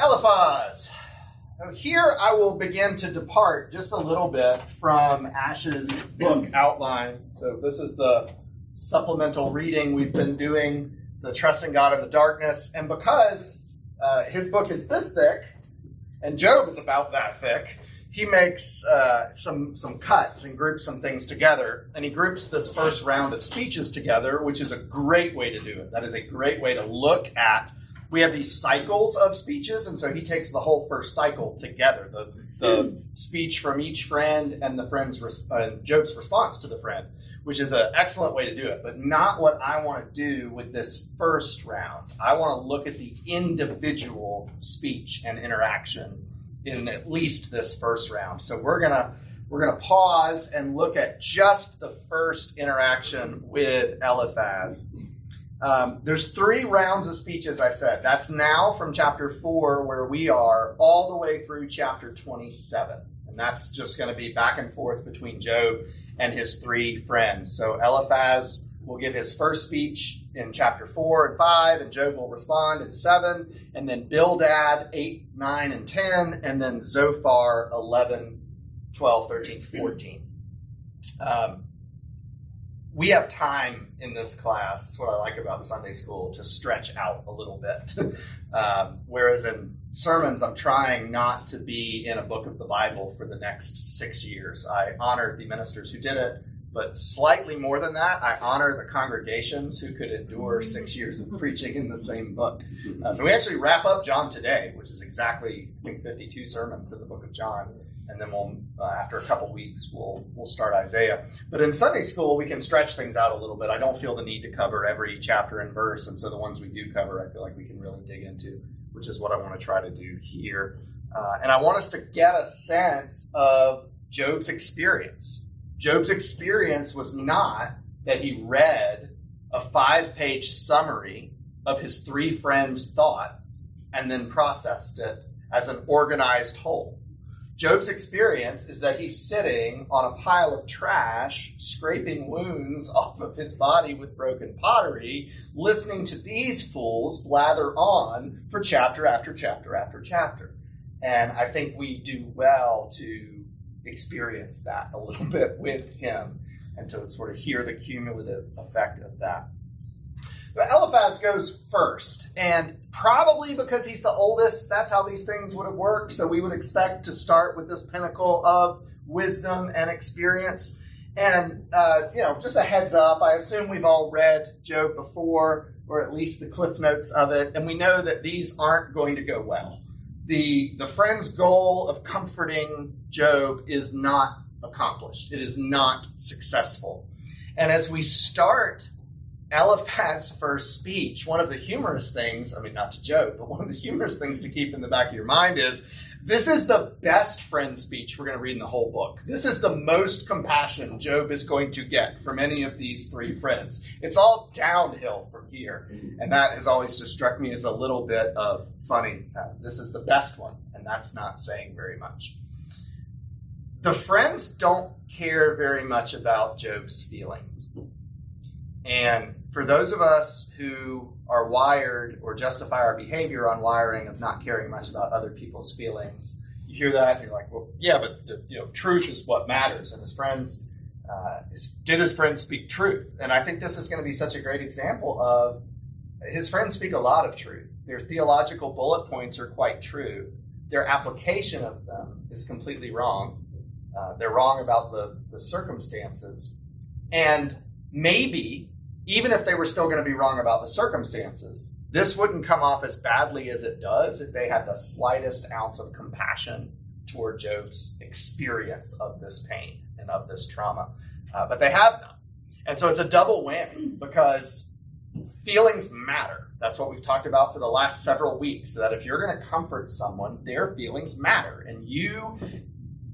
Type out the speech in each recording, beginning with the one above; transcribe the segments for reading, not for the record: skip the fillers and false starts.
Eliphaz. Here I will begin to depart just a little bit from Ash's book outline. So this is the supplemental reading we've been doing, the Trusting God in the Darkness. And because his book is this thick, and Job is about that thick, he makes some cuts and groups some things together. And he groups this first round of speeches together, which is a great way to do it. That is a great way to look at. We have these cycles of speeches, and so he takes the whole first cycle together, the speech from each friend and the friend's Job's response to the friend, which is an excellent way to do it, but not what I want to do with this first round. I want to look at the individual speech and interaction in at least this first round. So we're gonna pause and look at just the first interaction with Eliphaz. There's three rounds of speech, as I said. That's now from chapter 4, where we are, all the way through chapter 27. And that's just going to be back and forth between Job and his three friends. So Eliphaz will give his first speech in chapter 4 and 5, and Job will respond in 7, and then Bildad 8, 9, and 10, and then Zophar 11, 12, 13, 14. We have time in this class. That's what I like about Sunday school, to stretch out a little bit. Whereas in sermons, I'm trying not to be in a book of the Bible for the next 6 years. I honor the ministers who did it, but slightly more than that, I honor the congregations who could endure 6 years of preaching in the same book. So we actually wrap up John today, which is exactly, I think, 52 sermons in the book of John. And then we'll, after a couple weeks, we'll start Isaiah. But in Sunday school, we can stretch things out a little bit. I don't feel the need to cover every chapter and verse. And so the ones we do cover, I feel like we can really dig into, which is what I want to try to do here. And I want us to get a sense of Job's experience. Job's experience was not that he read a 5-page summary of his three friends' thoughts and then processed it as an organized whole. Job's experience is that he's sitting on a pile of trash, scraping wounds off of his body with broken pottery, listening to these fools blather on for chapter after chapter after chapter. And I think we do well to experience that a little bit with him and to sort of hear the cumulative effect of that. But Eliphaz goes first, and probably because he's the oldest, that's how these things would have worked. So we would expect to start with this pinnacle of wisdom and experience. And, just a heads up, I assume we've all read Job before, or at least the cliff notes of it, and we know that these aren't going to go well. The friend's goal of comforting Job is not accomplished. It is not successful. And as we start Eliphaz's first speech, one of the humorous things, I mean, not to joke, but one of the humorous things to keep in the back of your mind is, this is the best friend speech we're going to read in the whole book. This is the most compassion Job is going to get from any of these three friends. It's all downhill from here. And that has always just struck me as a little bit of funny. This is the best one, and that's not saying very much. The friends don't care very much about Job's feelings. And for those of us who are wired or justify our behavior on wiring of not caring much about other people's feelings, you hear that and you're like, well, yeah, but truth is what matters. And his friends, did his friends speak truth? And I think this is going to be such a great example of his friends speak a lot of truth. Their theological bullet points are quite true. Their application of them is completely wrong. They're wrong about the circumstances. And maybe, even if they were still going to be wrong about the circumstances, this wouldn't come off as badly as it does if they had the slightest ounce of compassion toward Job's experience of this pain and of this trauma. But they have none. And so it's a double win, because feelings matter. That's what we've talked about for the last several weeks, that if you're going to comfort someone, their feelings matter. And you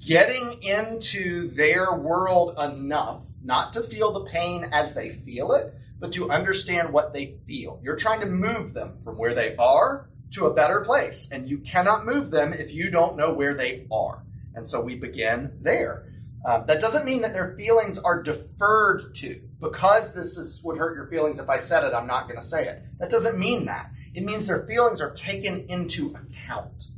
getting into their world enough not to feel the pain as they feel it, but to understand what they feel. You're trying to move them from where they are to a better place, and you cannot move them if you don't know where they are. And so we begin there. That doesn't mean that their feelings are deferred to, because this is would hurt your feelings if I said it, I'm not going to say it. That doesn't mean that. It means their feelings are taken into account.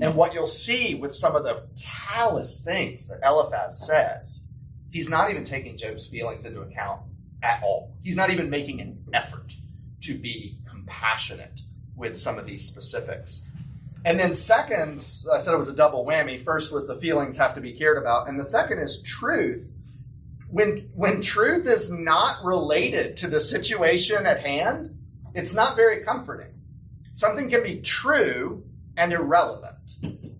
And what you'll see with some of the callous things that Eliphaz says, he's not even taking Job's feelings into account at all. He's not even making an effort to be compassionate with some of these specifics. And then second, I said it was a double whammy. First was the feelings have to be cared about. And the second is truth. When truth is not related to the situation at hand, it's not very comforting. Something can be true and irrelevant.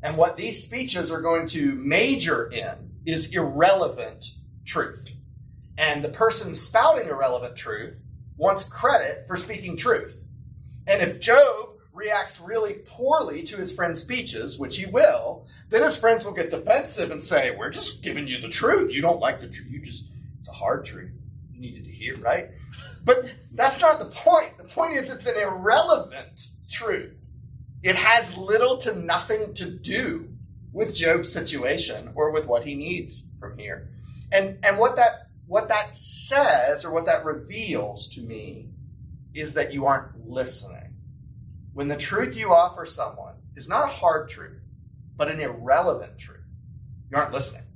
And what these speeches are going to major in is irrelevant truth. And the person spouting irrelevant truth wants credit for speaking truth. And if Job reacts really poorly to his friend's speeches, which he will, then his friends will get defensive and say, we're just giving you the truth. You don't like the truth. It's a hard truth. You needed to hear, right? But that's not the point. The point is it's an irrelevant truth. It has little to nothing to do with Job's situation or with what he needs from here. And what that says, or what that reveals to me, is that you aren't listening. When the truth you offer someone is not a hard truth, but an irrelevant truth, you aren't listening.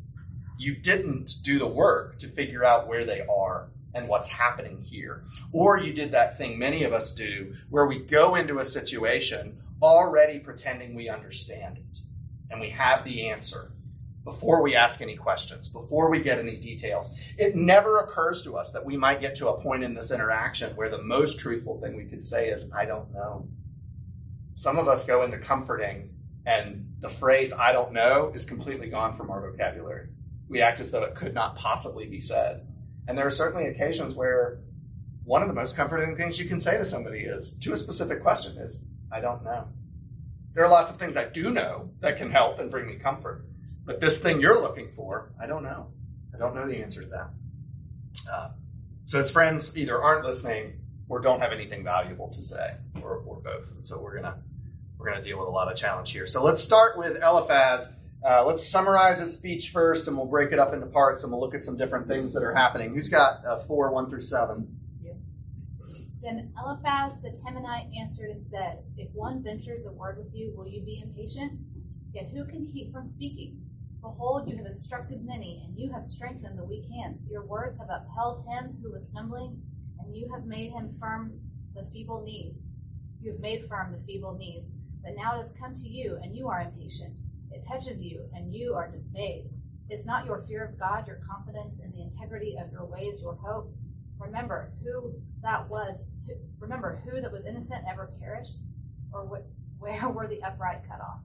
You didn't do the work to figure out where they are and what's happening here. Or you did that thing many of us do where we go into a situation already pretending we understand it and we have the answer before we ask any questions, before we get any details. It never occurs to us that we might get to a point in this interaction where the most truthful thing we could say is, I don't know. Some of us go into comforting, and the phrase, I don't know, is completely gone from our vocabulary. We act as though it could not possibly be said. And there are certainly occasions where one of the most comforting things you can say to somebody is, to a specific question, is, I don't know. There are lots of things I do know that can help and bring me comfort. But this thing you're looking for, I don't know. I don't know the answer to that. So his friends either aren't listening or don't have anything valuable to say, or both. And so we're gonna deal with a lot of challenge here. So let's start with Eliphaz. Let's summarize his speech first, and we'll break it up into parts, and we'll look at some different things that are happening. Who's got 4:1-7? Yeah. Then Eliphaz the Temanite answered and said, "If one ventures a word with you, will you be impatient? Yet who can keep from speaking? Behold, you have instructed many, and you have strengthened the weak hands. Your words have upheld him who was stumbling, and you have made him firm the feeble knees. You have made firm the feeble knees, but now it has come to you, and you are impatient. It touches you, and you are dismayed. Is not your fear of God, your confidence in the integrity of your ways, your hope? Remember who that was innocent ever perished, or where were the upright cut off?"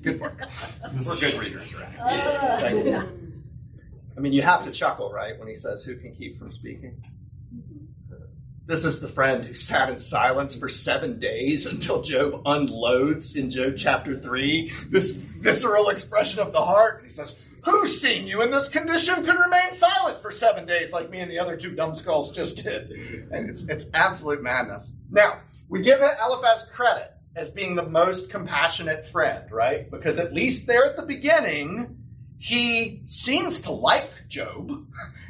Good work. We're good readers, right? Thank you. I mean, you have to chuckle, right, when he says, who can keep from speaking? This is the friend who sat in silence for 7 days until Job unloads in Job chapter 3, this visceral expression of the heart. And he says, who seeing you in this condition could remain silent for 7 days like me and the other two numbskulls just did? And it's absolute madness. Now, we give Eliphaz credit as being the most compassionate friend, right? Because at least there at the beginning, he seems to like Job,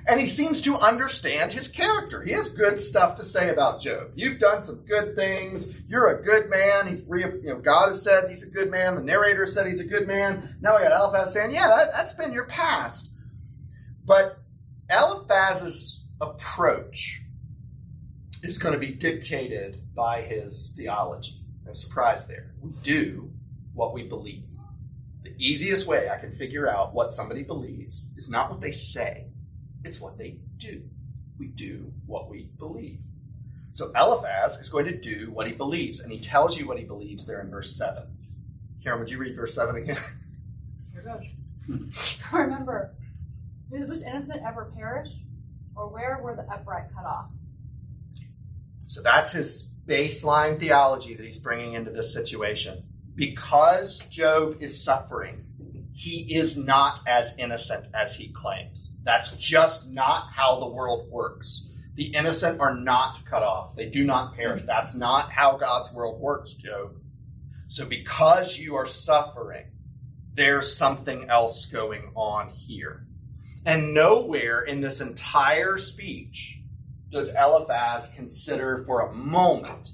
and he seems to understand his character. He has good stuff to say about Job. You've done some good things. You're a good man. God has said he's a good man. The narrator said he's a good man. Now we got Eliphaz saying, yeah, that's been your past. But Eliphaz's approach is going to be dictated by his theology. No surprise there. We do what we believe. The easiest way I can figure out what somebody believes is not what they say, it's what they do. We do what we believe. So Eliphaz is going to do what he believes, and he tells you what he believes there in verse 7. Karen, would you read verse 7 again? Here goes. Remember, who was innocent ever perished, or where were the upright cut off? So that's his baseline theology that he's bringing into this situation. Because Job is suffering, he is not as innocent as he claims. That's just not how the world works. The innocent are not cut off. They do not perish. That's not how God's world works, Job. So because you are suffering, there's something else going on here. And nowhere in this entire speech does Eliphaz consider for a moment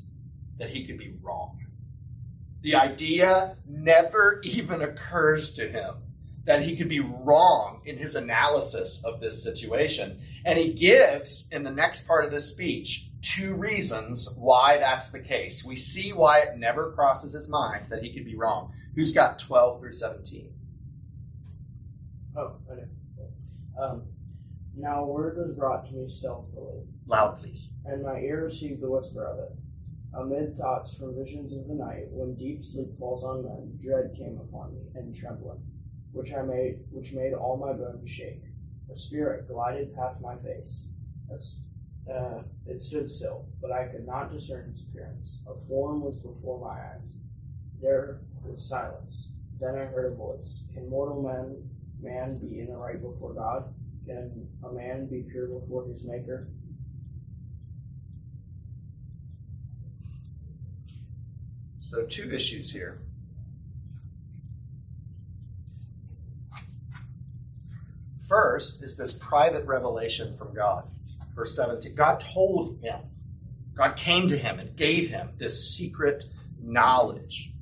that he could be wrong. The idea never even occurs to him that he could be wrong in his analysis of this situation. And he gives, in the next part of this speech, two reasons why that's the case. We see why it never crosses his mind that he could be wrong. Who's got 12 through 17? Oh, okay. Now word was brought to me stealthily. Loud, please. And my ear received the whisper of it. Amid thoughts from visions of the night, when deep sleep falls on men, dread came upon me and trembling, which made all my bones shake. A spirit glided past my face. It stood still, but I could not discern its appearance. A form was before my eyes. There was silence. Then I heard a voice. Can mortal man be in the right before God? Can a man be pure before his maker? So two issues here. First is this private revelation from God. Verse 17, God told him. God came to him and gave him this secret knowledge.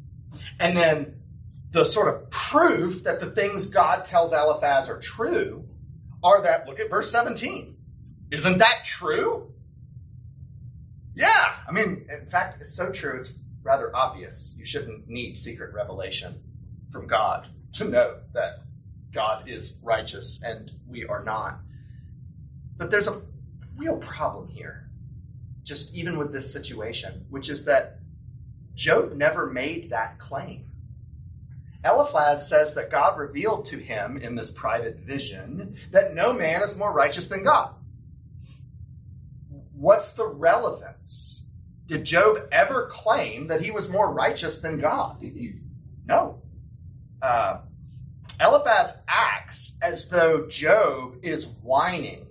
And then the sort of proof that the things God tells Eliphaz are true are that, look at verse 17. Isn't that true? Yeah. I mean, in fact, it's so true, it's rather obvious. You shouldn't need secret revelation from God to know that God is righteous and we are not. But there's a real problem here, just even with this situation, which is that Job never made that claim. Eliphaz says that God revealed to him in this private vision that no man is more righteous than God. What's the relevance? Did Job ever claim that he was more righteous than God? No. Eliphaz acts as though Job is whining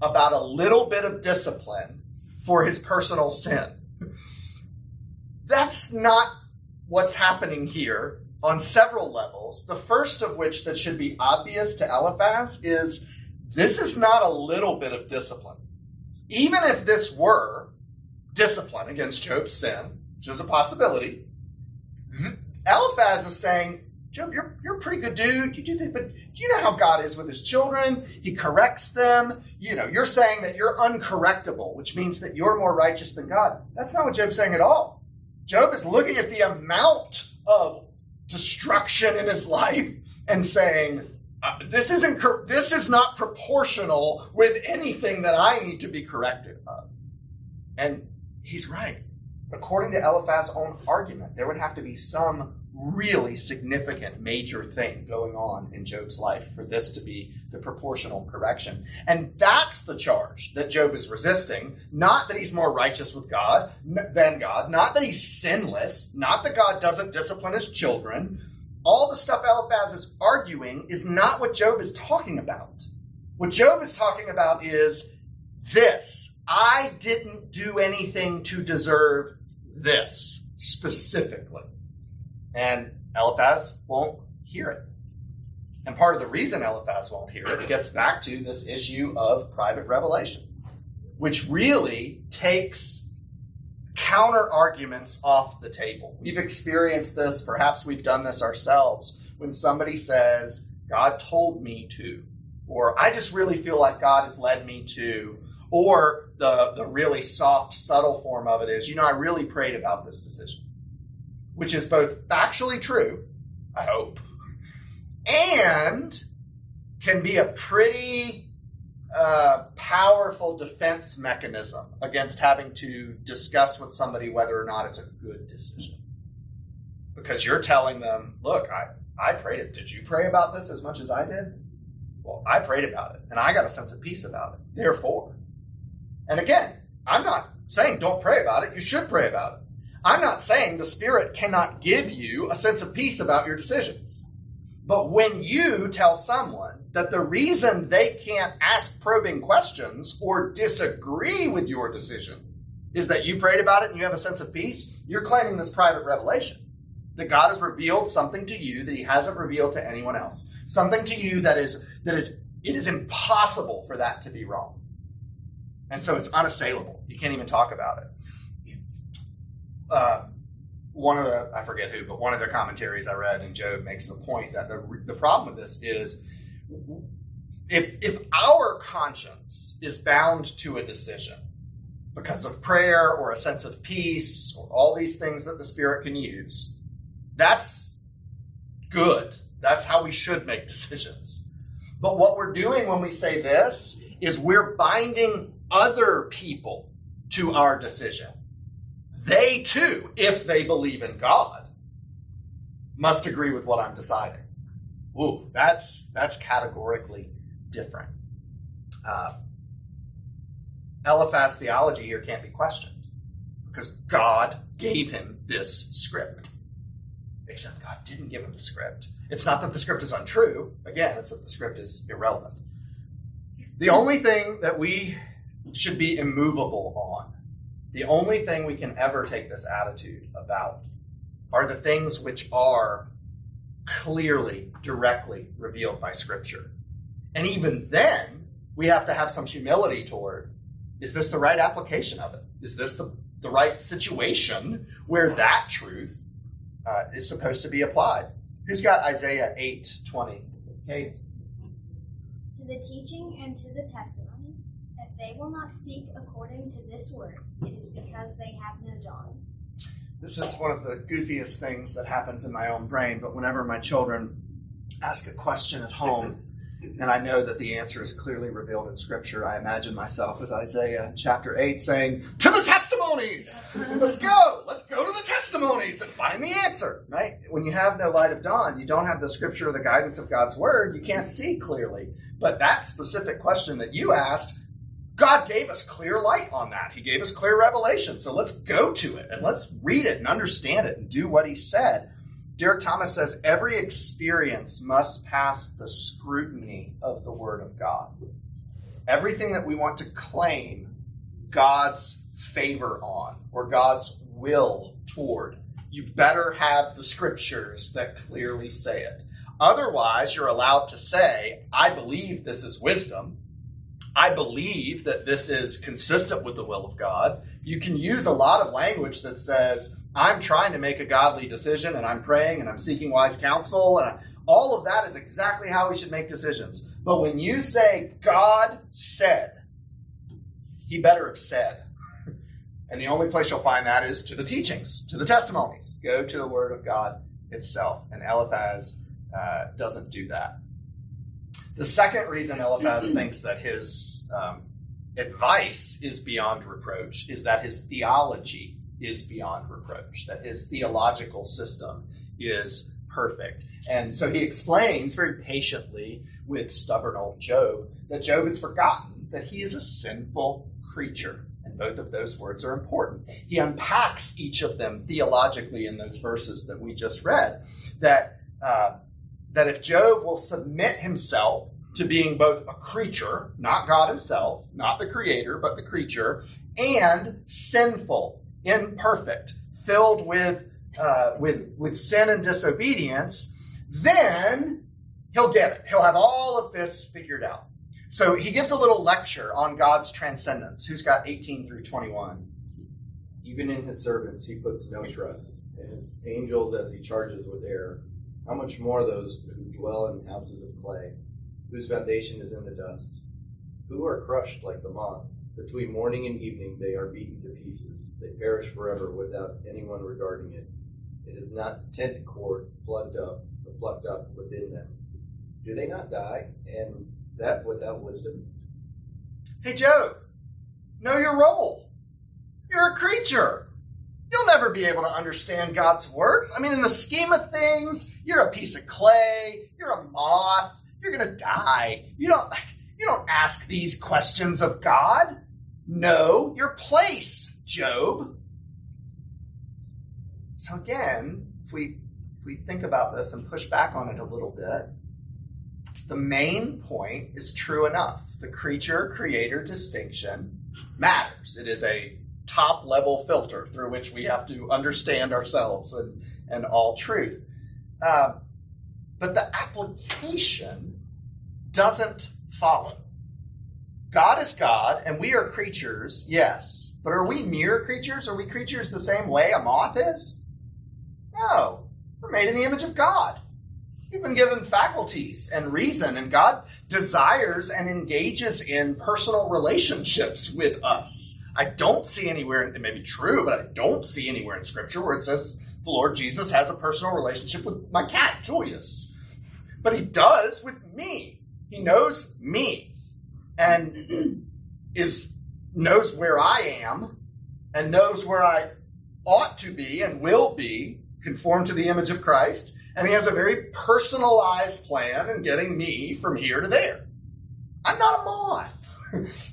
about a little bit of discipline for his personal sin. That's not what's happening here on several levels. The first of which that should be obvious to Eliphaz is this is not a little bit of discipline. Even if this were discipline against Job's sin, which is a possibility, Eliphaz is saying, Job, you're a pretty good dude. You do things, but do you know how God is with his children? He corrects them. You know, you're saying that you're uncorrectable, which means that you're more righteous than God. That's not what Job's saying at all. Job is looking at the amount of destruction in his life and saying, this is not proportional with anything that I need to be corrected of. And he's right. According to Eliphaz's own argument, there would have to be some really significant major thing going on in Job's life for this to be the proportional correction. And that's the charge that Job is resisting. Not that he's more righteous with God than God. Not that he's sinless. Not that God doesn't discipline his children. All the stuff Eliphaz is arguing is not what Job is talking about. What Job is talking about is this. I didn't do anything to deserve this specifically. And Eliphaz won't hear it. And part of the reason Eliphaz won't hear it gets back to this issue of private revelation, which really takes counter arguments off the table. We've experienced this. Perhaps we've done this ourselves. When somebody says, God told me to, or I just really feel like God has led me to, or the really soft, subtle form of it is, I really prayed about this decision, which is both factually true, I hope, and can be a pretty powerful defense mechanism against having to discuss with somebody whether or not it's a good decision. Because you're telling them, look, I prayed it. Did you pray about this as much as I did? Well, I prayed about it, and I got a sense of peace about it. Therefore. And again, I'm not saying don't pray about it. You should pray about it. I'm not saying the Spirit cannot give you a sense of peace about your decisions. But when you tell someone that the reason they can't ask probing questions or disagree with your decision is that you prayed about it and you have a sense of peace, you're claiming this private revelation. That God has revealed something to you that he hasn't revealed to anyone else. Something to you that is it is impossible for that to be wrong. And so it's unassailable. You can't even talk about it. One of the commentaries I read in Job makes the point that the problem with this is if our conscience is bound to a decision because of prayer or a sense of peace or all these things that the Spirit can use, that's good. That's how we should make decisions. But what we're doing when we say this is we're binding other people to our decision. They too, if they believe in God, must agree with what I'm deciding. Ooh, that's categorically different. Eliphaz theology here can't be questioned because God gave him this script. Except God didn't give him the script. It's not that the script is untrue. Again, it's that the script is irrelevant. The only thing that we should be immovable on, the only thing we can ever take this attitude about, are the things which are clearly, directly revealed by Scripture. And even then, we have to have some humility toward, is this the right application of it? Is this the right situation where that truth is supposed to be applied? Who's got Isaiah 8:20? Is it Kate? To the teaching and to the testimony, that they will not speak according to this word, it is because they have no dawn. This is one of the goofiest things that happens in my own brain, but whenever my children ask a question at home, and I know that the answer is clearly revealed in Scripture, I imagine myself as Isaiah chapter 8 saying, to the testimonies! Let's go to the testimonies and find the answer, right? When you have no light of dawn, you don't have the Scripture or the guidance of God's Word, you can't see clearly. But that specific question that you asked, God gave us clear light on that. He gave us clear revelation. So let's go to it and let's read it and understand it and do what he said. Derek Thomas says, every experience must pass the scrutiny of the Word of God. Everything that we want to claim God's favor on or God's will toward, you better have the Scriptures that clearly say it. Otherwise, you're allowed to say, I believe this is wisdom. I believe that this is consistent with the will of God. You can use a lot of language that says, I'm trying to make a godly decision, and I'm praying, and I'm seeking wise counsel. And all of that is exactly how we should make decisions. But when you say, God said, he better have said. And the only place you'll find that is to the teachings, to the testimonies. Go to the Word of God itself. And Eliphaz doesn't do that. The second reason Eliphaz thinks that his advice is beyond reproach is that his theology is beyond reproach, that his theological system is perfect. And so he explains very patiently with stubborn old Job that Job has forgotten that he is a sinful creature. And both of those words are important. He unpacks each of them theologically in those verses that we just read, that if Job will submit himself to being both a creature, not God himself, not the creator, but the creature, and sinful, imperfect, filled with sin and disobedience, then he'll get it. He'll have all of this figured out. So he gives a little lecture on God's transcendence. Who's got 18 through 21? Even in his servants he puts no trust, and his angels as he charges with error. How much more those who dwell in houses of clay, whose foundation is in the dust, who are crushed like the moth, between morning and evening they are beaten to pieces, they perish forever without anyone regarding it. It is not tent cord plucked up within them. Do they not die, and that without wisdom? Hey Job, know your role. You're a creature. You'll never be able to understand God's works. I mean, in the scheme of things, you're a piece of clay. You're a moth. You're going to die. You don't ask these questions of God. Know your place, Job. So again, if we think about this and push back on it a little bit, the main point is true enough. The creature-creator distinction matters. It is a top-level filter through which we have to understand ourselves and all truth. But the application doesn't follow. God is God, and we are creatures, yes. But are we mere creatures? Are we creatures the same way a moth is? No. We're made in the image of God. We've been given faculties and reason, and God desires and engages in personal relationships with us. I don't see anywhere, it may be true, but I don't see anywhere in Scripture where it says the Lord Jesus has a personal relationship with my cat, Julius. But he does with me. He knows me and knows where I am and knows where I ought to be and will be conformed to the image of Christ. And he has a very personalized plan in getting me from here to there. I'm not a moth.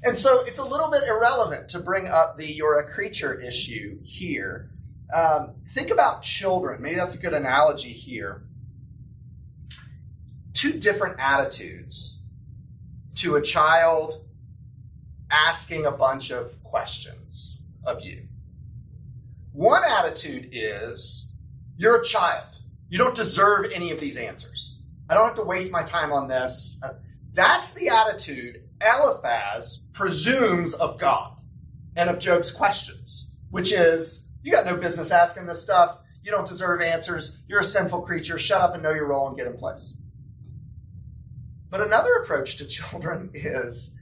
And so it's a little bit irrelevant to bring up the you're a creature issue here. Think about children. Maybe that's a good analogy here. Two different attitudes to a child asking a bunch of questions of you. One attitude is, you're a child. You don't deserve any of these answers. I don't have to waste my time on this. That's the attitude Eliphaz presumes of God and of Job's questions, which is, you got no business asking this stuff. You don't deserve answers. You're a sinful creature. Shut up and know your role and get in place. But another approach to children is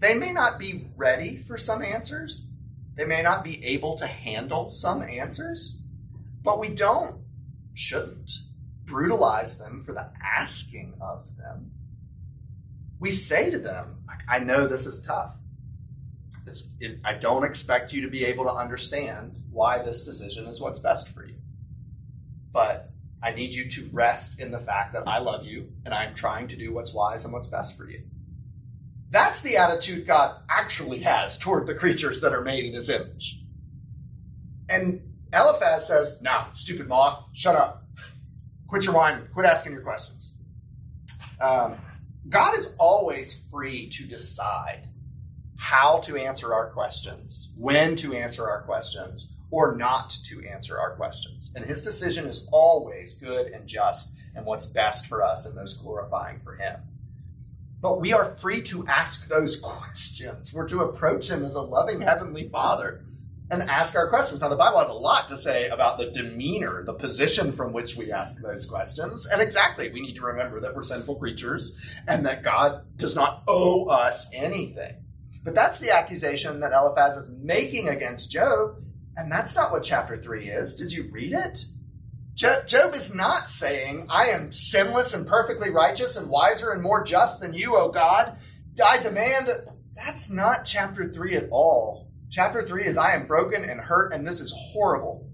they may not be ready for some answers. They may not be able to handle some answers. But we shouldn't brutalize them for the asking of them. We say to them, I know this is tough. I don't expect you to be able to understand why this decision is what's best for you. But I need you to rest in the fact that I love you and I'm trying to do what's wise and what's best for you. That's the attitude God actually has toward the creatures that are made in his image. And Eliphaz says, no, stupid moth, shut up. Quit your whining. Quit asking your questions. God is always free to decide how to answer our questions, when to answer our questions, or not to answer our questions. And his decision is always good and just and what's best for us and those glorifying for him. But we are free to ask those questions. We're to approach him as a loving heavenly father and ask our questions. Now, the Bible has a lot to say about the demeanor, the position from which we ask those questions. And exactly, we need to remember that we're sinful creatures and that God does not owe us anything. But that's the accusation that Eliphaz is making against Job. And that's not what chapter 3 is. Did you read it? Job is not saying, I am sinless and perfectly righteous and wiser and more just than you, O God. I demand. That's not chapter 3 at all. Chapter 3 is, I am broken and hurt, and this is horrible.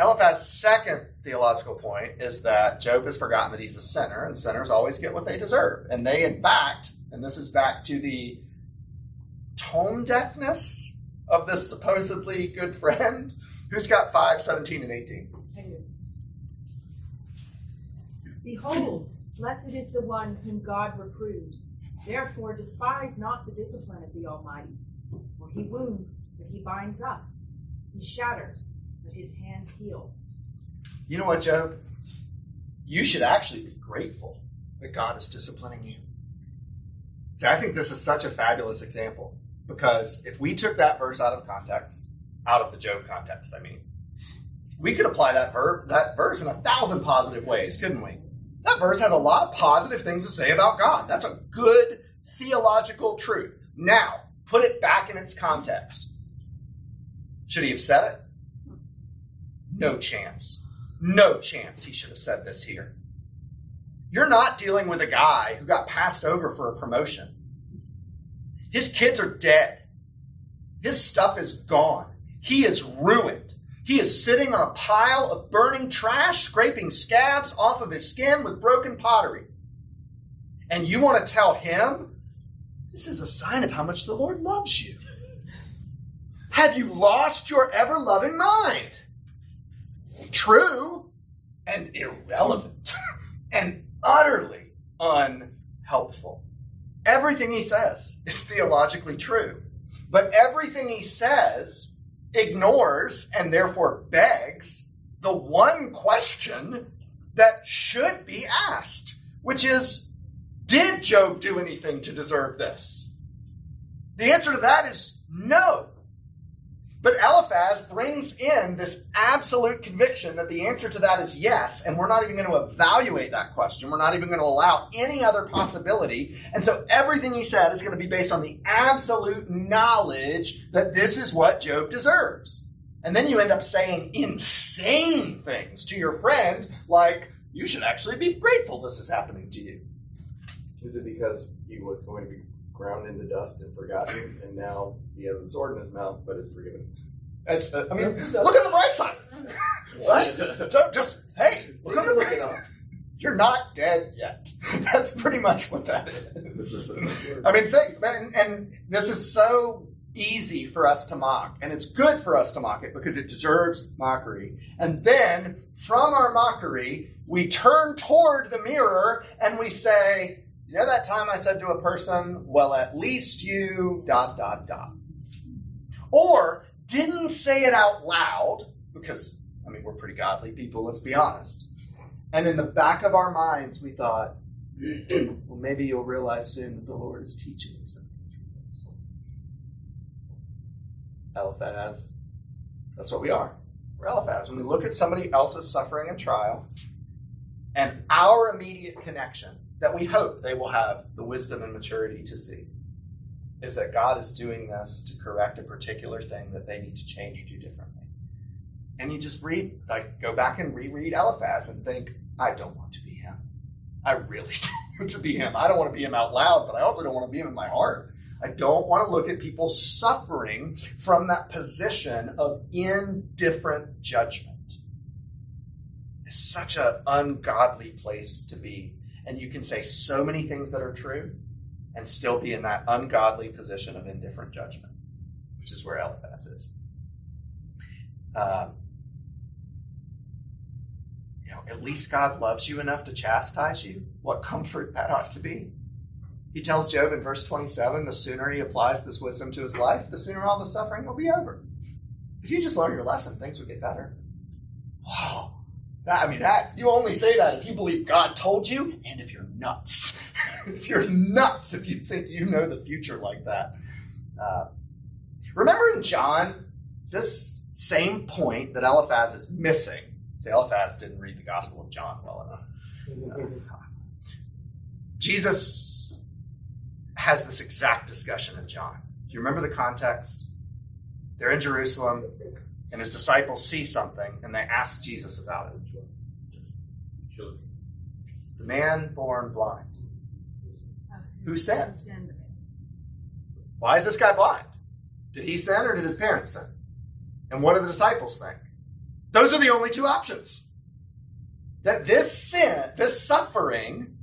Eliphaz's second theological point is that Job has forgotten that he's a sinner, and sinners always get what they deserve. And they, in fact, and this is back to the tone deafness of this supposedly good friend. Who's got 5, 17, and 18? Behold, blessed is the one whom God reproves. Therefore, despise not the discipline of the Almighty. For he wounds, but he binds up. He shatters, but his hands heal. You know what, Job? You should actually be grateful that God is disciplining you. See, I think this is such a fabulous example. Because if we took that verse out of the Job context, we could apply that verse in 1,000 positive ways, couldn't we? That verse has a lot of positive things to say about God. That's a good theological truth. Now, put it back in its context. Should he have said it? No chance. No chance he should have said this here. You're not dealing with a guy who got passed over for a promotion. His kids are dead. His stuff is gone. He is ruined. He is sitting on a pile of burning trash, scraping scabs off of his skin with broken pottery. And you want to tell him, this is a sign of how much the Lord loves you. Have you lost your ever-loving mind? True and irrelevant and utterly unhelpful. Everything he says is theologically true, but everything he says ignores and therefore begs the one question that should be asked, which is, did Job do anything to deserve this? The answer to that is no. But Eliphaz brings in this absolute conviction that the answer to that is yes, and we're not even going to evaluate that question. We're not even going to allow any other possibility. And so everything he said is going to be based on the absolute knowledge that this is what Job deserves. And then you end up saying insane things to your friend, like, you should actually be grateful this is happening to you. Is it because he was going to be ground into dust and forgotten, and now he has a sword in his mouth, but is forgiven? Look at the bright side. Right? You're not dead yet. That's pretty much what that is. I mean, and this is so easy for us to mock, and it's good for us to mock it because it deserves mockery. And then from our mockery, we turn toward the mirror and we say, you know that time I said to a person, well, at least you ... Or didn't say it out loud, because, I mean, we're pretty godly people, let's be honest. And in the back of our minds, we thought, well, maybe you'll realize soon that the Lord is teaching you something through this. Eliphaz, that's what we are. We're Eliphaz. When we look at somebody else's suffering and trial, and our immediate connection that we hope they will have the wisdom and maturity to see, is that God is doing this to correct a particular thing that they need to change or do differently. And you just go back and reread Eliphaz and think, I don't want to be him. I really don't want to be him. I don't want to be him out loud, but I also don't want to be him in my heart. I don't want to look at people suffering from that position of indifferent judgment. It's such an ungodly place to be. And you can say so many things that are true and still be in that ungodly position of indifferent judgment, which is where Eliphaz is. At least God loves you enough to chastise you. What comfort that ought to be. He tells Job in verse 27, the sooner he applies this wisdom to his life, the sooner all the suffering will be over. If you just learn your lesson, things would get better. Wow. You only say that if you believe God told you and if you're nuts. If you're nuts, if you think you know the future like that. Remember in John, this same point that Eliphaz is missing. See, Eliphaz didn't read the Gospel of John well enough. Jesus has this exact discussion in John. Do you remember the context? They're in Jerusalem. And his disciples see something, and they ask Jesus about it. The man born blind. Who sinned? Why is this guy blind? Did he sin or did his parents sin? And what do the disciples think? Those are the only two options. That this sin, this suffering,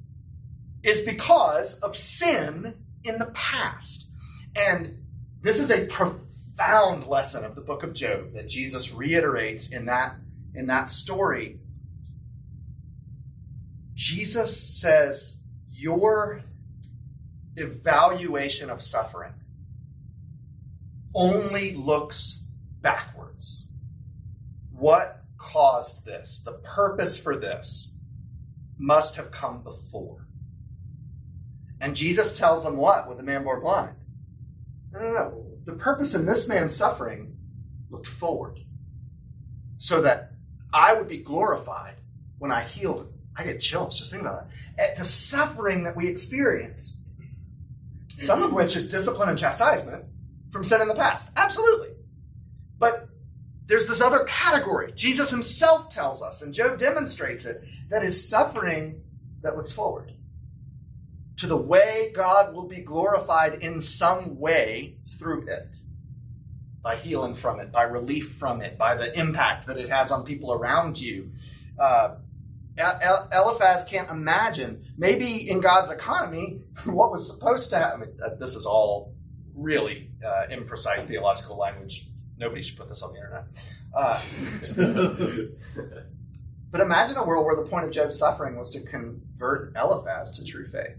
is because of sin in the past. And this is a profound lesson of the book of Job that Jesus reiterates in that story. Jesus says your evaluation of suffering only looks backwards. What caused this? The purpose for this must have come before. And Jesus tells them what with the man born blind? No. The purpose in this man's suffering looked forward so that I would be glorified when I healed him. I get chills just thinking about that. At the suffering that we experience, some of which is discipline and chastisement from sin in the past. Absolutely. But there's this other category. Jesus himself tells us, and Job demonstrates it, that is suffering that looks forward to the way God will be glorified in some way through it, by healing from it, by relief from it, by the impact that it has on people around you. Eliphaz can't imagine, maybe in God's economy, what was supposed to happen. This is all really imprecise theological language. Nobody should put this on the internet. But imagine a world where the point of Job's suffering was to convert Eliphaz to true faith,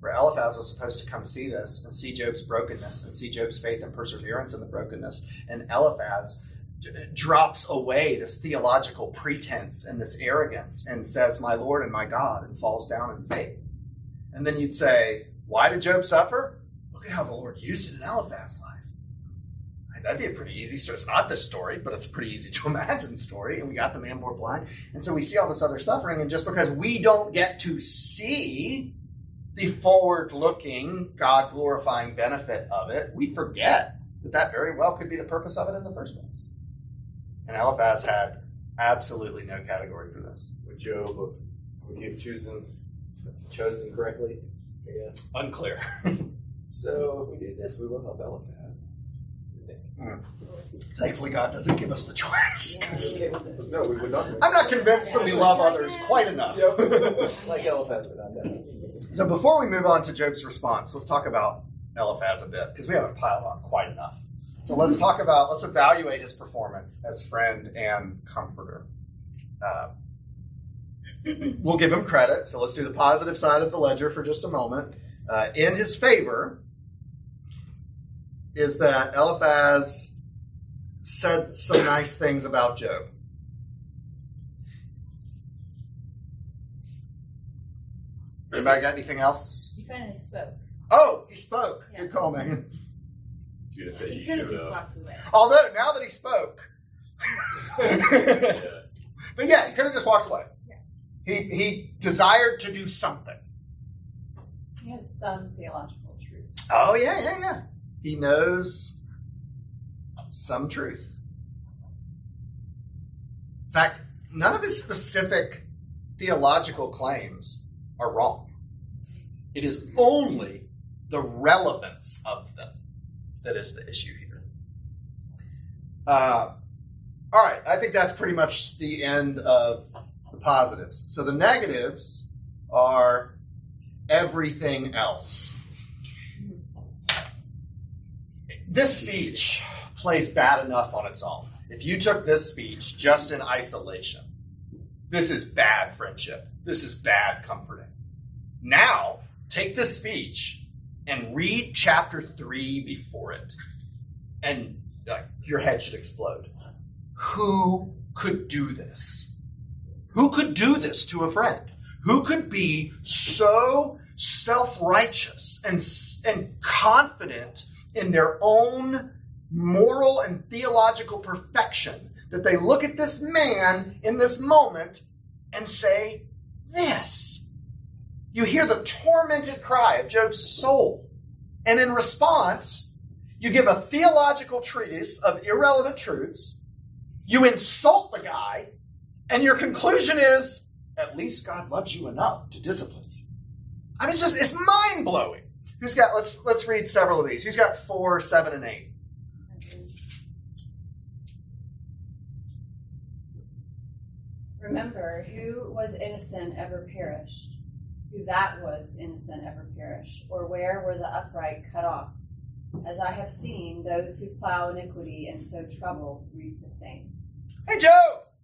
where Eliphaz was supposed to come see this and see Job's brokenness and see Job's faith and perseverance in the brokenness. And Eliphaz drops away this theological pretense and this arrogance and says, my Lord and my God, and falls down in faith. And then you'd say, why did Job suffer? Look at how the Lord used it in Eliphaz's life. That'd be a pretty easy story. It's not this story, but it's a pretty easy to imagine story. And we got the man born blind. And so we see all this other suffering. And just because we don't get to see the forward-looking, God-glorifying benefit of it, we forget that that very well could be the purpose of it in the first place. And Eliphaz had absolutely no category for this. Would Job, would he have chosen correctly? I guess. Unclear. So if we do this, we will help Eliphaz. Thankfully, God doesn't give us the choice. No, we would not. I'm not convinced that we love others quite enough. Like Eliphaz, but not that. So before we move on to Job's response, let's talk about Eliphaz a bit, because we haven't piled on quite enough. So let's evaluate his performance as friend and comforter. We'll give him credit. So let's do the positive side of the ledger for just a moment. In his favor is that Eliphaz said some nice things about Job. Anybody got anything else? He finally spoke. Oh, he spoke. Yeah. Good call, Megan. He could have just walked away. Although, now that he spoke. But yeah, he could have just walked away. Yeah. He desired to do something. He has some theological truth. Oh, yeah. He knows some truth. In fact, none of his specific theological claims are wrong. It is only the relevance of them that is the issue here. All right, I think that's pretty much the end of the positives. So the negatives are everything else. This speech plays bad enough on its own. If you took this speech just in isolation, this is bad friendship. This is bad comforting. Now, take this speech and read chapter 3 before it, and your head should explode. Who could do this? Who could do this to a friend? Who could be so self-righteous and confident in their own moral and theological perfection that they look at this man in this moment and say, this. You hear the tormented cry of Job's soul. And in response, you give a theological treatise of irrelevant truths. You insult the guy. And your conclusion is, at least God loves you enough to discipline you. I mean, it's mind-blowing. Who's got, let's read several of these. Who's got 4, 7, and 8? Remember, who was innocent ever perished? Who that was innocent ever perished? Or where were the upright cut off? As I have seen, those who plow iniquity and sow trouble reap the same. Hey, Joe,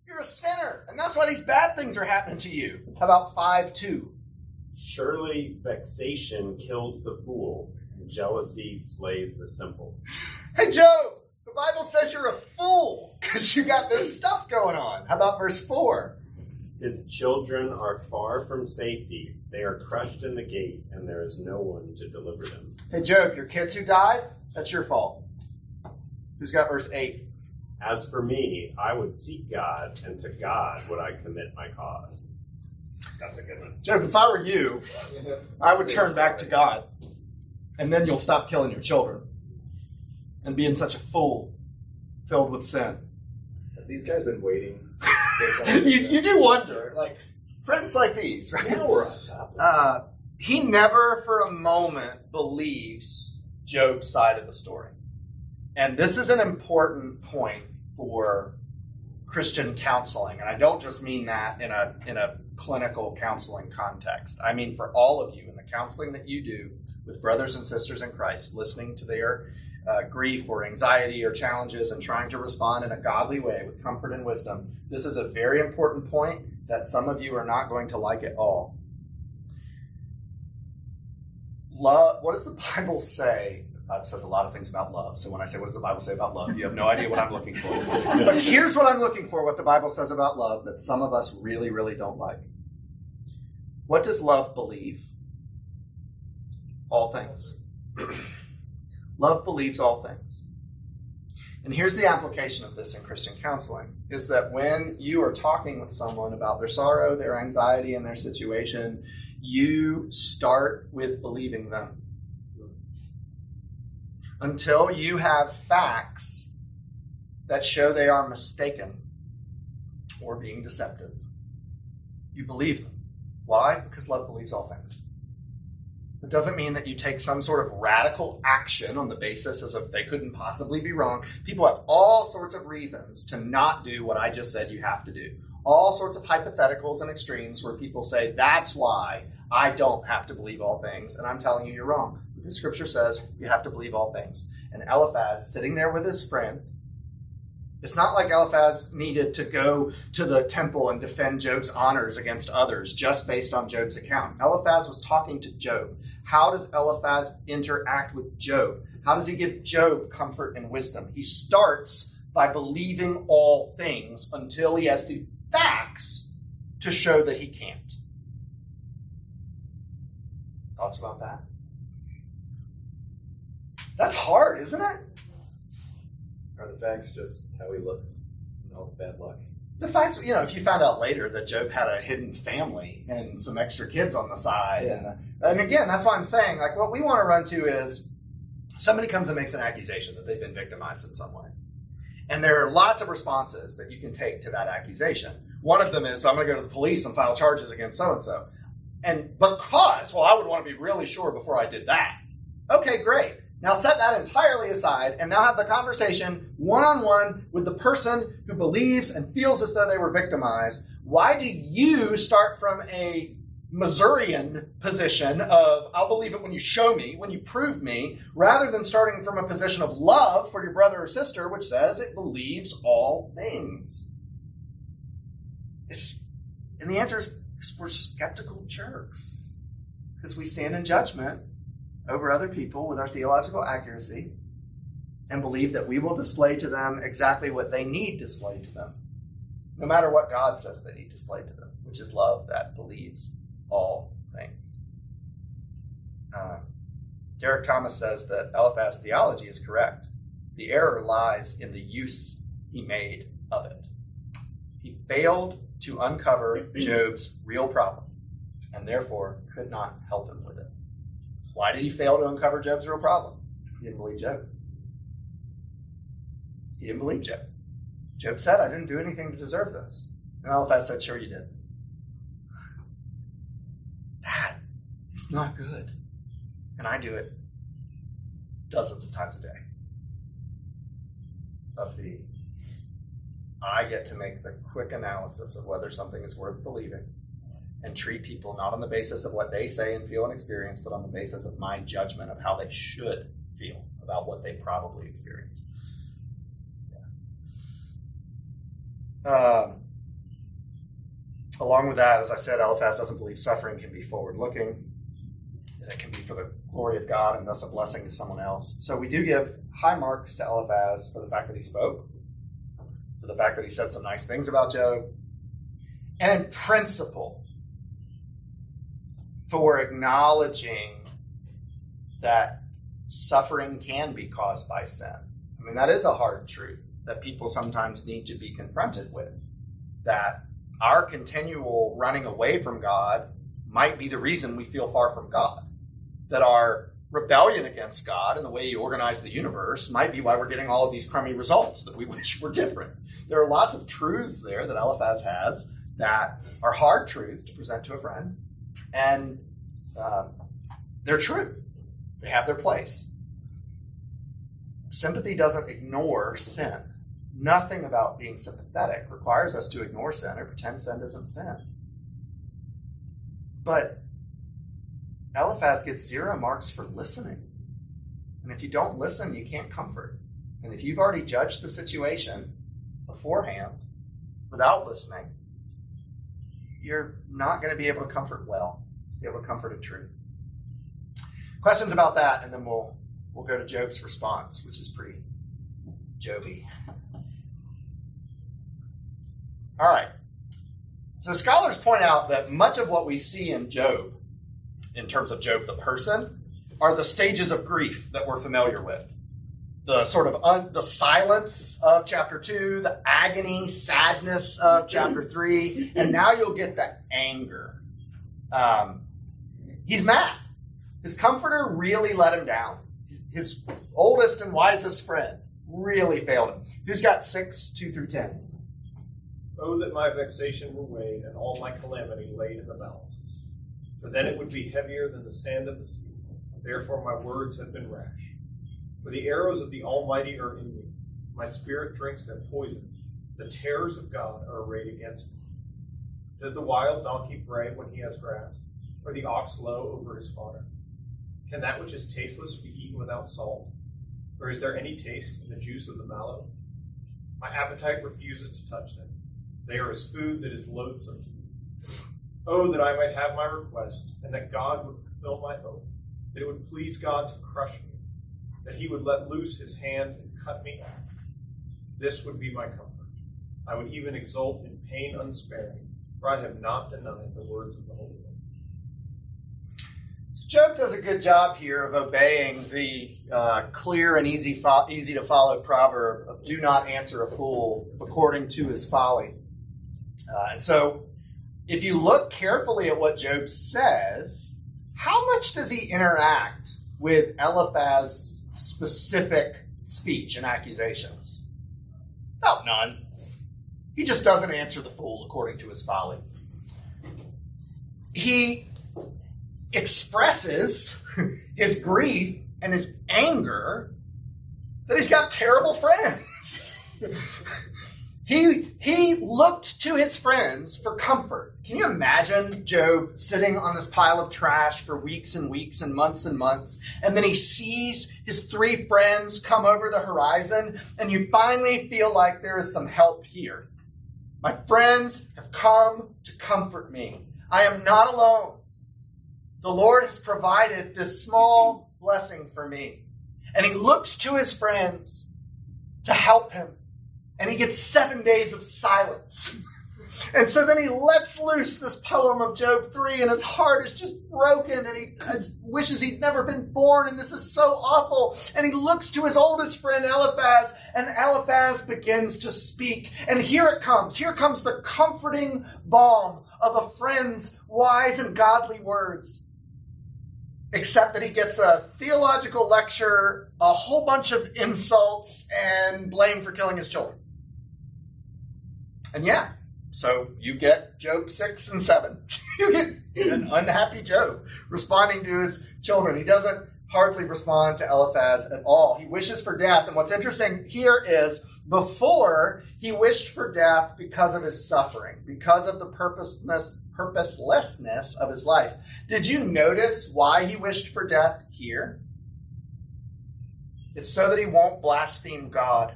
you're a sinner, and that's why these bad things are happening to you. How about 5:2? Surely vexation kills the fool, and jealousy slays the simple. Hey, Joe, the Bible says you're a fool because you got this stuff going on. How about verse 4? His children are far from safety. They are crushed in the gate, and there is no one to deliver them. Hey, Job, your kids who died, that's your fault. Who's got verse 8? As for me, I would seek God, and to God would I commit my cause. That's a good one. Job, if I were you, I would turn back to God, and then you'll stop killing your children and being such a fool filled with sin. Have these guys been waiting? you do wonder, like, friends like these, right? Now we're on top. He never for a moment believes Job's side of the story. And this is an important point for Christian counseling, and I don't just mean that in a clinical counseling context. I mean for all of you in the counseling that you do with brothers and sisters in Christ, listening to their grief or anxiety or challenges and trying to respond in a godly way with comfort and wisdom. This is a very important point that some of you are not going to like at all. Love. What does the Bible say The Bible says a lot of things about love. So when I say, what does the Bible say about love? You have no idea what I'm looking for. But here's what I'm looking for, what the Bible says about love that some of us really, really don't like. What does love believe? All things. Love believes all things. And here's the application of this in Christian counseling, is that when you are talking with someone about their sorrow, their anxiety, and their situation, you start with believing them. Until you have facts that show they are mistaken or being deceptive, you believe them. Why? Because love believes all things. It doesn't mean that you take some sort of radical action on the basis as if they couldn't possibly be wrong. People have all sorts of reasons to not do what I just said you have to do. All sorts of hypotheticals and extremes where people say, that's why I don't have to believe all things. And I'm telling you, you're wrong. Because Scripture says you have to believe all things. And Eliphaz, sitting there with his friend, it's not like Eliphaz needed to go to the temple and defend Job's honors against others just based on Job's account. Eliphaz was talking to Job. How does Eliphaz interact with Job? How does he give Job comfort and wisdom? He starts by believing all things until he has the facts to show that he can't. Thoughts about that? That's hard, isn't it? Are the facts just how he looks? No, bad luck. The facts, you know, if you found out later that Job had a hidden family and some extra kids on the side. Yeah. And again, that's why I'm saying, like, what we want to run to is somebody comes and makes an accusation that they've been victimized in some way. And there are lots of responses that you can take to that accusation. One of them is, I'm going to go to the police and file charges against so-and-so. And because, well, I would want to be really sure before I did that. Okay, great. Now set that entirely aside and now have the conversation one-on-one with the person who believes and feels as though they were victimized. Why do you start from a Missourian position of, I'll believe it when you show me, when you prove me, rather than starting from a position of love for your brother or sister, which says it believes all things? And the answer is, we're skeptical jerks because we stand in judgment over other people with our theological accuracy and believe that we will display to them exactly what they need displayed to them, no matter what God says they need displayed to them, which is love that believes all things. Derek Thomas says that Eliphaz's theology is correct. The error lies in the use he made of it. He failed to uncover Job's real problem and therefore could not help him with it. Why did he fail to uncover Job's real problem? He didn't believe Job. He didn't believe Job. Job said, I didn't do anything to deserve this. And Eliphaz said, sure you did. That is not good. And I do it dozens of times a day. I get to make the quick analysis of whether something is worth believing. And treat people not on the basis of what they say and feel and experience, but on the basis of my judgment of how they should feel about what they probably experience. Yeah. Along with that, as I said, Eliphaz doesn't believe suffering can be forward-looking, that it can be for the glory of God and thus a blessing to someone else. So we do give high marks to Eliphaz for the fact that he spoke, for the fact that he said some nice things about Job, and in principle, for acknowledging that suffering can be caused by sin. I mean, that is a hard truth that people sometimes need to be confronted with, that our continual running away from God might be the reason we feel far from God, that our rebellion against God and the way He organized the universe might be why we're getting all of these crummy results that we wish were different. There are lots of truths there that Eliphaz has that are hard truths to present to a friend, and they're true. They have their place. Sympathy doesn't ignore sin. Nothing about being sympathetic requires us to ignore sin or pretend sin isn't sin. But Eliphaz gets 0 marks for listening. And if you don't listen, you can't comfort. And if you've already judged the situation beforehand without listening, you're not going to be able to comfort well, be able to comfort in truth. Questions about that, and then we'll we'll go to Job's response, which is pretty Joby. All right. So scholars point out that much of what we see in Job, in terms of Job the person, are the stages of grief that we're familiar with. The sort of the silence of chapter 2, the agony, sadness of chapter 3, and now you'll get the anger. He's mad. His comforter really let him down. His oldest and wisest friend really failed him. Who's got 6:2-10? Oh, that my vexation were weighed and all my calamity laid in the balances. For then it would be heavier than the sand of the sea. Therefore my words have been rash. For the arrows of the Almighty are in me. My spirit drinks their poison. The terrors of God are arrayed against me. Does the wild donkey bray when he has grass, or the ox low over his fodder? Can that which is tasteless be eaten without salt? Or is there any taste in the juice of the mallow? My appetite refuses to touch them. They are as food that is loathsome to me. Oh, that I might have my request, and that God would fulfill my hope, that it would please God to crush me, that he would let loose his hand and cut me off. This would be my comfort. I would even exult in pain unsparing, for I have not denied the words of the Holy One. So Job does a good job here of obeying the clear and easy to follow proverb of do not answer a fool according to his folly. And so if you look carefully at what Job says, how much does he interact with Eliphaz's specific speech and accusations? About none. He just doesn't answer the fool according to his folly. He expresses his grief and his anger that he's got terrible friends. He looked to his friends for comfort. Can you imagine Job sitting on this pile of trash for weeks and weeks and months, and then he sees his three friends come over the horizon, and you finally feel like there is some help here. My friends have come to comfort me. I am not alone. The Lord has provided this small blessing for me. And he looks to his friends to help him. And he gets 7 days of silence. And so then he lets loose this poem of Job 3, and his heart is just broken, and he wishes he'd never been born, and this is so awful. And he looks to his oldest friend, Eliphaz, and Eliphaz begins to speak. And here it comes. Here comes the comforting balm of a friend's wise and godly words. Except that he gets a theological lecture, a whole bunch of insults, and blame for killing his children. And yeah, so you get Job 6 and 7. You get an unhappy Job responding to his children. He doesn't hardly respond to Eliphaz at all. He wishes for death. And what's interesting here is before he wished for death because of his suffering, because of the purposelessness of his life. Did you notice why he wished for death here? It's so that he won't blaspheme God.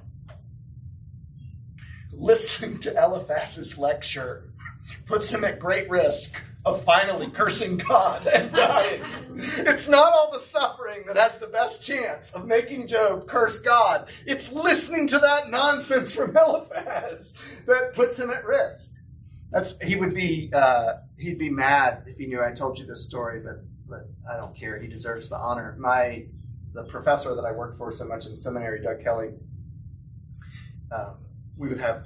Listening to Eliphaz's lecture puts him at great risk of finally cursing God and dying. It's not all the suffering that has the best chance of making Job curse God. It's listening to that nonsense from Eliphaz that puts him at risk. He'd be mad if he knew I told you this story, but I don't care. He deserves the honor. The professor that I worked for so much in seminary, Doug Kelly, we would have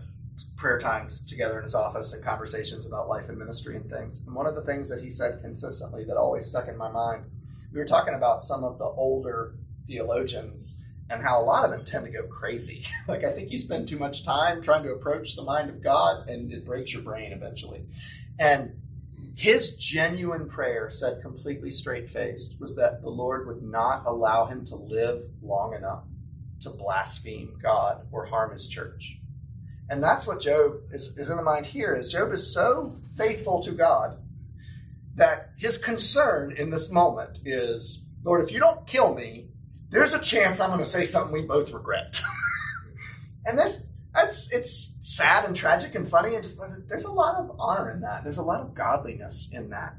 prayer times together in his office and conversations about life and ministry and things. And one of the things that he said consistently that always stuck in my mind, we were talking about some of the older theologians and how a lot of them tend to go crazy. Like, I think you spend too much time trying to approach the mind of God and it breaks your brain eventually. And his genuine prayer, said completely straight-faced, was that the Lord would not allow him to live long enough to blaspheme God or harm his church. And that's what Job is in the mind here, is Job is so faithful to God that his concern in this moment is, Lord, if you don't kill me, there's a chance I'm going to say something we both regret. And it's sad and tragic and funny, and just there's a lot of honor in that. There's a lot of godliness in that.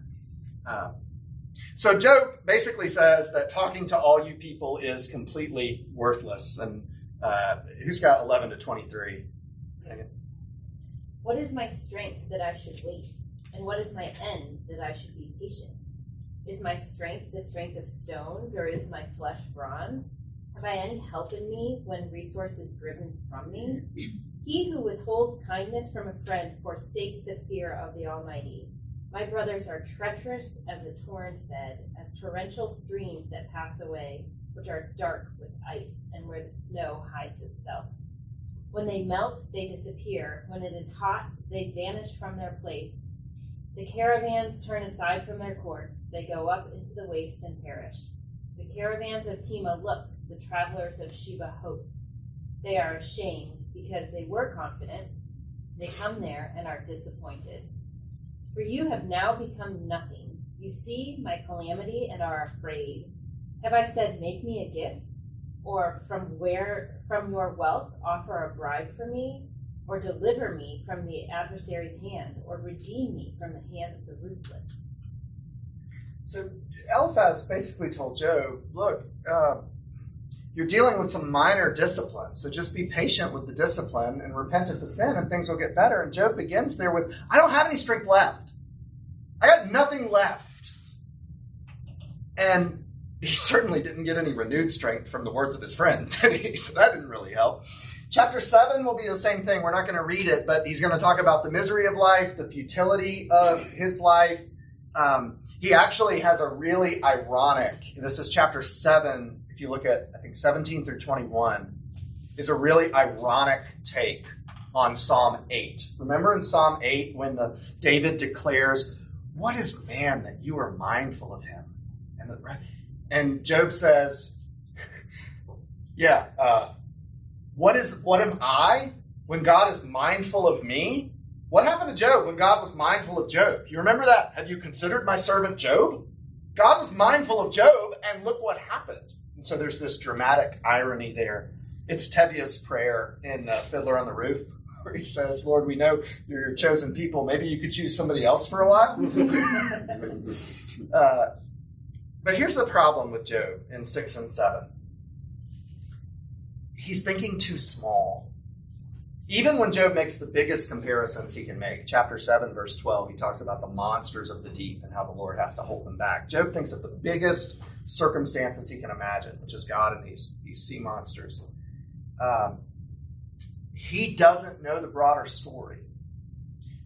So Job basically says that talking to all you people is completely worthless. And who's got 11 to 23? What is my strength that I should wait? And what is my end that I should be patient? Is my strength the strength of stones, or is my flesh bronze? Have I any help in me when resource is driven from me? He who withholds kindness from a friend forsakes the fear of the Almighty. My brothers are treacherous as a torrent bed, as torrential streams that pass away, which are dark with ice, and where the snow hides itself. When they melt, they disappear. When it is hot, they vanish from their place. The caravans turn aside from their course. They go up into the waste and perish. The caravans of Tema look, the travelers of Sheba hope. They are ashamed because they were confident. They come there and are disappointed. For you have now become nothing. You see my calamity and are afraid. Have I said, make me a gift? Or from your wealth offer a bribe for me? Or deliver me from the adversary's hand? Or redeem me from the hand of the ruthless? So Eliphaz basically told Job, look, you're dealing with some minor discipline, so just be patient with the discipline and repent of the sin and things will get better. And Job begins there with, I don't have any strength left. I got nothing left. And he certainly didn't get any renewed strength from the words of his friend, did he? So that didn't really help. Chapter 7 will be the same thing. We're not going to read it, but he's going to talk about the misery of life, the futility of his life. He actually has a really ironic, this is chapter 7, if you look at, I think, 17 through 21, is a really ironic take on Psalm 8. Remember in Psalm 8 when David declares, what is man that you are mindful of him? And Job says, what am I when God is mindful of me? What happened to Job when God was mindful of Job? You remember that? Have you considered my servant Job? God was mindful of Job, and look what happened. And so there's this dramatic irony there. It's Teviot's prayer in Fiddler on the Roof, where he says, Lord, we know you're your chosen people. Maybe you could choose somebody else for a while. But here's the problem with Job in 6 and 7. He's thinking too small. Even when Job makes the biggest comparisons he can make, chapter 7, verse 12, he talks about the monsters of the deep and how the Lord has to hold them back. Job thinks of the biggest circumstances he can imagine, which is God and these sea monsters. He doesn't know the broader story,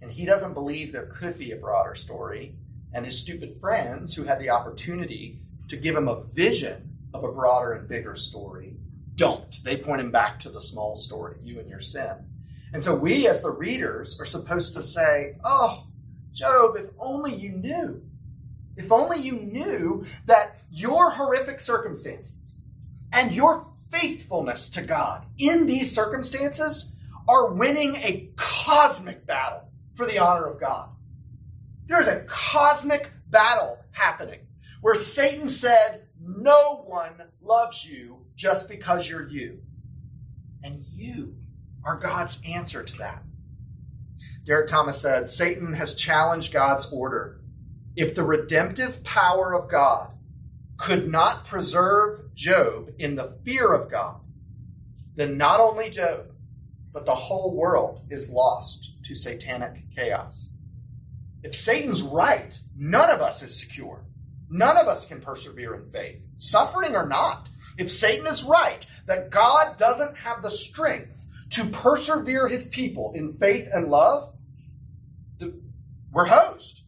and he doesn't believe there could be a broader story. And his stupid friends, who had the opportunity to give him a vision of a broader and bigger story, don't. They point him back to the small story, you and your sin. And so we, as the readers, are supposed to say, oh, Job, if only you knew. If only you knew that your horrific circumstances and your faithfulness to God in these circumstances are winning a cosmic battle for the honor of God. There is a cosmic battle happening where Satan said, no one loves you just because you're you. And you are God's answer to that. Derek Thomas said, Satan has challenged God's order. If the redemptive power of God could not preserve Job in the fear of God, then not only Job, but the whole world is lost to satanic chaos. If Satan's right, none of us is secure. None of us can persevere in faith, suffering or not. If Satan is right, that God doesn't have the strength to persevere his people in faith and love, we're hosed.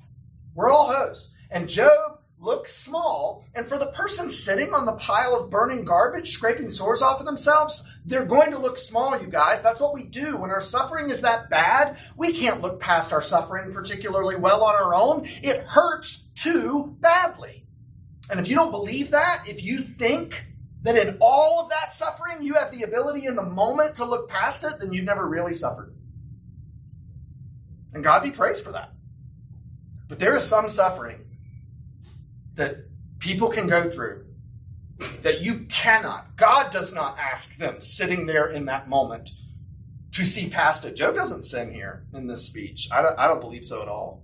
We're all hosed. And Job looks small, and for the person sitting on the pile of burning garbage, scraping sores off of themselves, they're going to look small, you guys. That's what we do. When our suffering is that bad, we can't look past our suffering particularly well on our own. It hurts too badly. And if you don't believe that, if you think that in all of that suffering you have the ability in the moment to look past it, then you've never really suffered. And God be praised for that. But there is some suffering that people can go through that you cannot. God does not ask them sitting there in that moment to see past it. Job doesn't sin here in this speech. I don't believe so at all.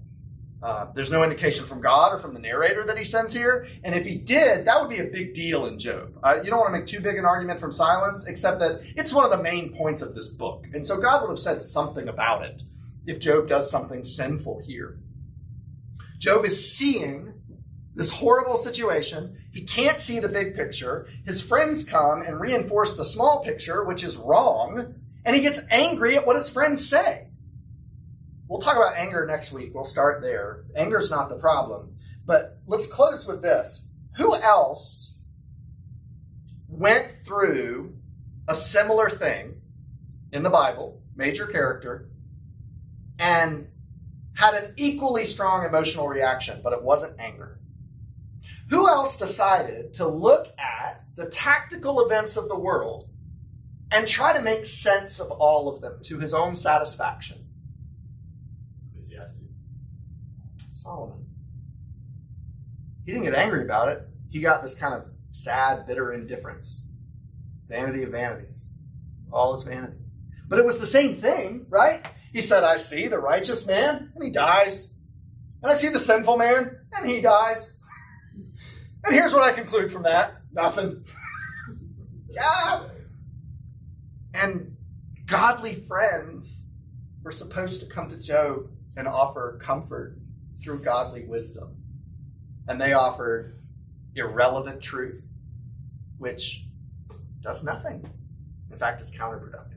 There's no indication from God or from the narrator that he sends here. And if he did, that would be a big deal in Job. You don't want to make too big an argument from silence, except that it's one of the main points of this book. And so God would have said something about it if Job does something sinful here. Job is seeing this horrible situation. He can't see the big picture. His friends come and reinforce the small picture, which is wrong. And he gets angry at what his friends say. We'll talk about anger next week. We'll start there. Anger's not the problem. But let's close with this. Who else went through a similar thing in the Bible, major character, and had an equally strong emotional reaction, but it wasn't anger? Who else decided to look at the tactical events of the world and try to make sense of all of them to his own satisfaction? Solomon. He didn't get angry about it. He got this kind of sad, bitter indifference. Vanity of vanities. All is vanity. But it was the same thing, right? He said, I see the righteous man, and he dies. And I see the sinful man, and he dies. And here's what I conclude from that. Nothing. Yeah. And godly friends were supposed to come to Job and offer comfort through godly wisdom. And they offered irrelevant truth, which does nothing. In fact, it's counterproductive.